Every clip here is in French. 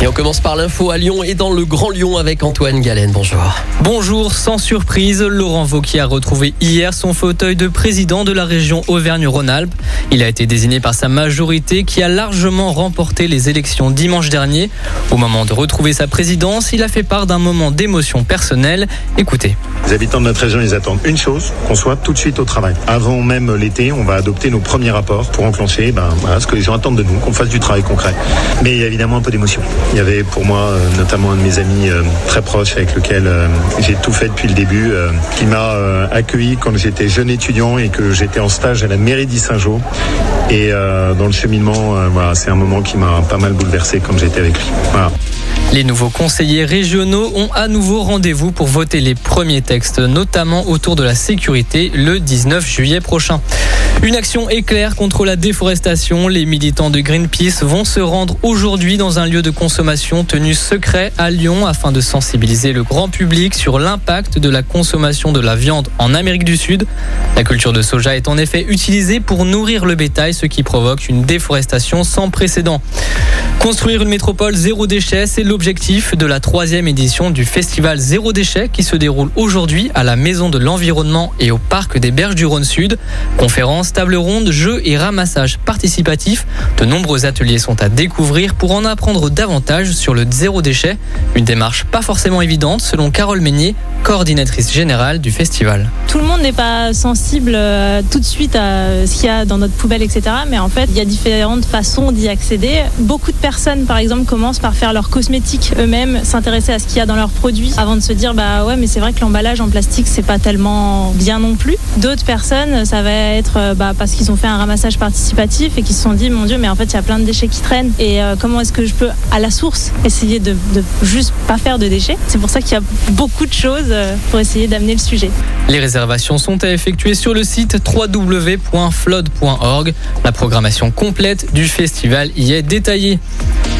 Et on commence par l'info à Lyon et dans le Grand Lyon avec Antoine Galen, bonjour. Bonjour, sans surprise, Laurent Wauquiez a retrouvé hier son fauteuil de président de la région Auvergne-Rhône-Alpes. Il a été désigné par sa majorité qui a largement remporté les élections dimanche dernier. Au moment de retrouver sa présidence, il a fait part d'un moment d'émotion personnelle. Écoutez. Les habitants de notre région, ils attendent une chose, qu'on soit tout de suite au travail. Avant même l'été, on va adopter nos premiers rapports pour enclencher ce que les gens attendent de nous, qu'on fasse du travail concret. Mais il y a évidemment un peu d'émotion. Il y avait pour moi notamment un de mes amis très proche avec lequel j'ai tout fait depuis le début, qui m'a accueilli quand j'étais jeune étudiant et que j'étais en stage à la mairie de Saint-Jo. Et dans le cheminement, c'est un moment qui m'a pas mal bouleversé quand j'étais avec lui. Voilà. Les nouveaux conseillers régionaux ont à nouveau rendez-vous pour voter les premiers textes, notamment autour de la sécurité, le 19 juillet prochain. Une action éclair contre la déforestation. Les militants de Greenpeace vont se rendre aujourd'hui dans un lieu de consommation tenu secret à Lyon afin de sensibiliser le grand public sur l'impact de la consommation de la viande en Amérique du Sud. La culture de soja est en effet utilisée pour nourrir le bétail, ce qui provoque une déforestation sans précédent. Construire une métropole zéro déchet, c'est l'objectif de la 3e édition du festival Zéro Déchet qui se déroule aujourd'hui à la Maison de l'Environnement et au Parc des Berges du Rhône Sud. Conférences, tables rondes, jeux et ramassages participatifs. De nombreux ateliers sont à découvrir pour en apprendre davantage sur le zéro déchet. Une démarche pas forcément évidente selon Carole Meunier, coordinatrice générale du festival. Tout le monde n'est pas sensible tout de suite à ce qu'il y a dans notre poubelle, etc. Mais en fait, il y a différentes façons d'y accéder. Beaucoup de personnes, par exemple, commencent par faire leurs cosmétiques eux-mêmes, s'intéresser à ce qu'il y a dans leurs produits avant de se dire mais c'est vrai que l'emballage en plastique c'est pas tellement bien non plus. D'autres personnes, ça va être parce qu'ils ont fait un ramassage participatif et qu'ils se sont dit mon Dieu, mais en fait il y a plein de déchets qui traînent et comment est-ce que je peux à la source essayer de juste pas faire de déchets. C'est pour ça qu'il y a beaucoup de choses pour essayer d'amener le sujet. Les réservations sont à effectuer sur le site www.flood.org. La programmation complète du festival y est détaillée.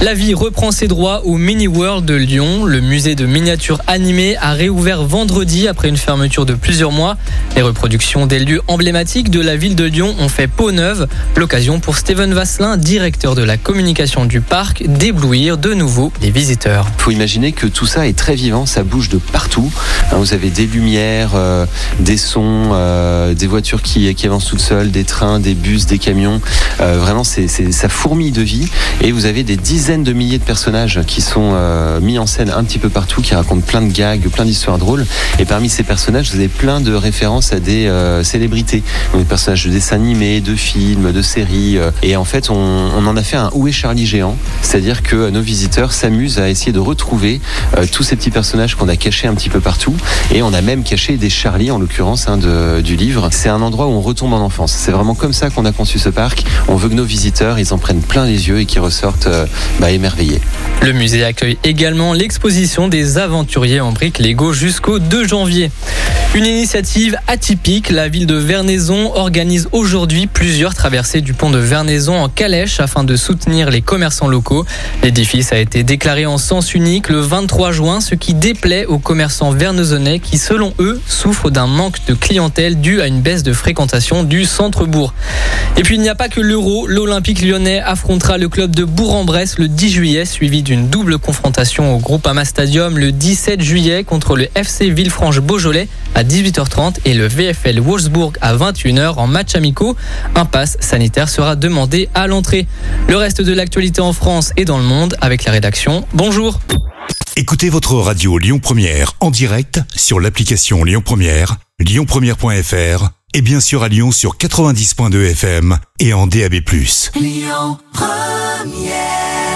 La vie reprend ses droits au Mini World de Lyon. Le musée de miniatures animées a réouvert vendredi après une fermeture de plusieurs mois. Les reproductions des lieux emblématiques de la ville de Lyon ont fait peau neuve. L'occasion pour Steven Vasselin, directeur de la communication du parc, d'éblouir de nouveau les visiteurs. Il faut imaginer que tout ça est très vivant, ça bouge de partout. Vous avez des lumières, des sons, des voitures qui avancent toutes seules, des trains, des bus, des camions. Vraiment, ça fourmille de vie et vous avez des dizaines de milliers de personnages qui sont mis en scène un petit peu partout, qui racontent plein de gags, plein d'histoires drôles. Et parmi ces personnages, vous avez plein de références à des célébrités. Donc, des personnages de dessins animés, de films, de séries. Et en fait, on en a fait un Où est Charlie géant. C'est-à-dire que nos visiteurs s'amusent à essayer de retrouver tous ces petits personnages qu'on a cachés un petit peu partout. Et on a même caché des Charlie, en l'occurrence, du livre. C'est un endroit où on retombe en enfance. C'est vraiment comme ça qu'on a conçu ce parc. On veut que nos visiteurs, ils en prennent plein les yeux et qu'ils ressortent émerveillé. Le musée accueille également l'exposition des aventuriers en briques Lego jusqu'au 2 janvier. Une initiative atypique, la ville de Vernaison organise aujourd'hui plusieurs traversées du pont de Vernaison en calèche afin de soutenir les commerçants locaux. L'édifice a été déclaré en sens unique le 23 juin, ce qui déplaît aux commerçants vernaisonnais qui, selon eux, souffrent d'un manque de clientèle dû à une baisse de fréquentation du centre-bourg. Et puis il n'y a pas que l'Euro, l'Olympique lyonnais affrontera le club de Bourg-en-Bresse le 10 juillet, suivi d'une double confrontation au Groupama Stadium le 17 juillet contre le FC Villefranche-Beaujolais à 18h30 et le VFL Wolfsburg à 21h en match amicaux. Un pass sanitaire sera demandé à l'entrée. Le reste de l'actualité en France et dans le monde avec la rédaction. Bonjour. Écoutez votre radio Lyon Première en direct sur l'application Lyon Première, lyonpremiere.fr et bien sûr à Lyon sur 90.2 FM et en DAB+. Lyon Première.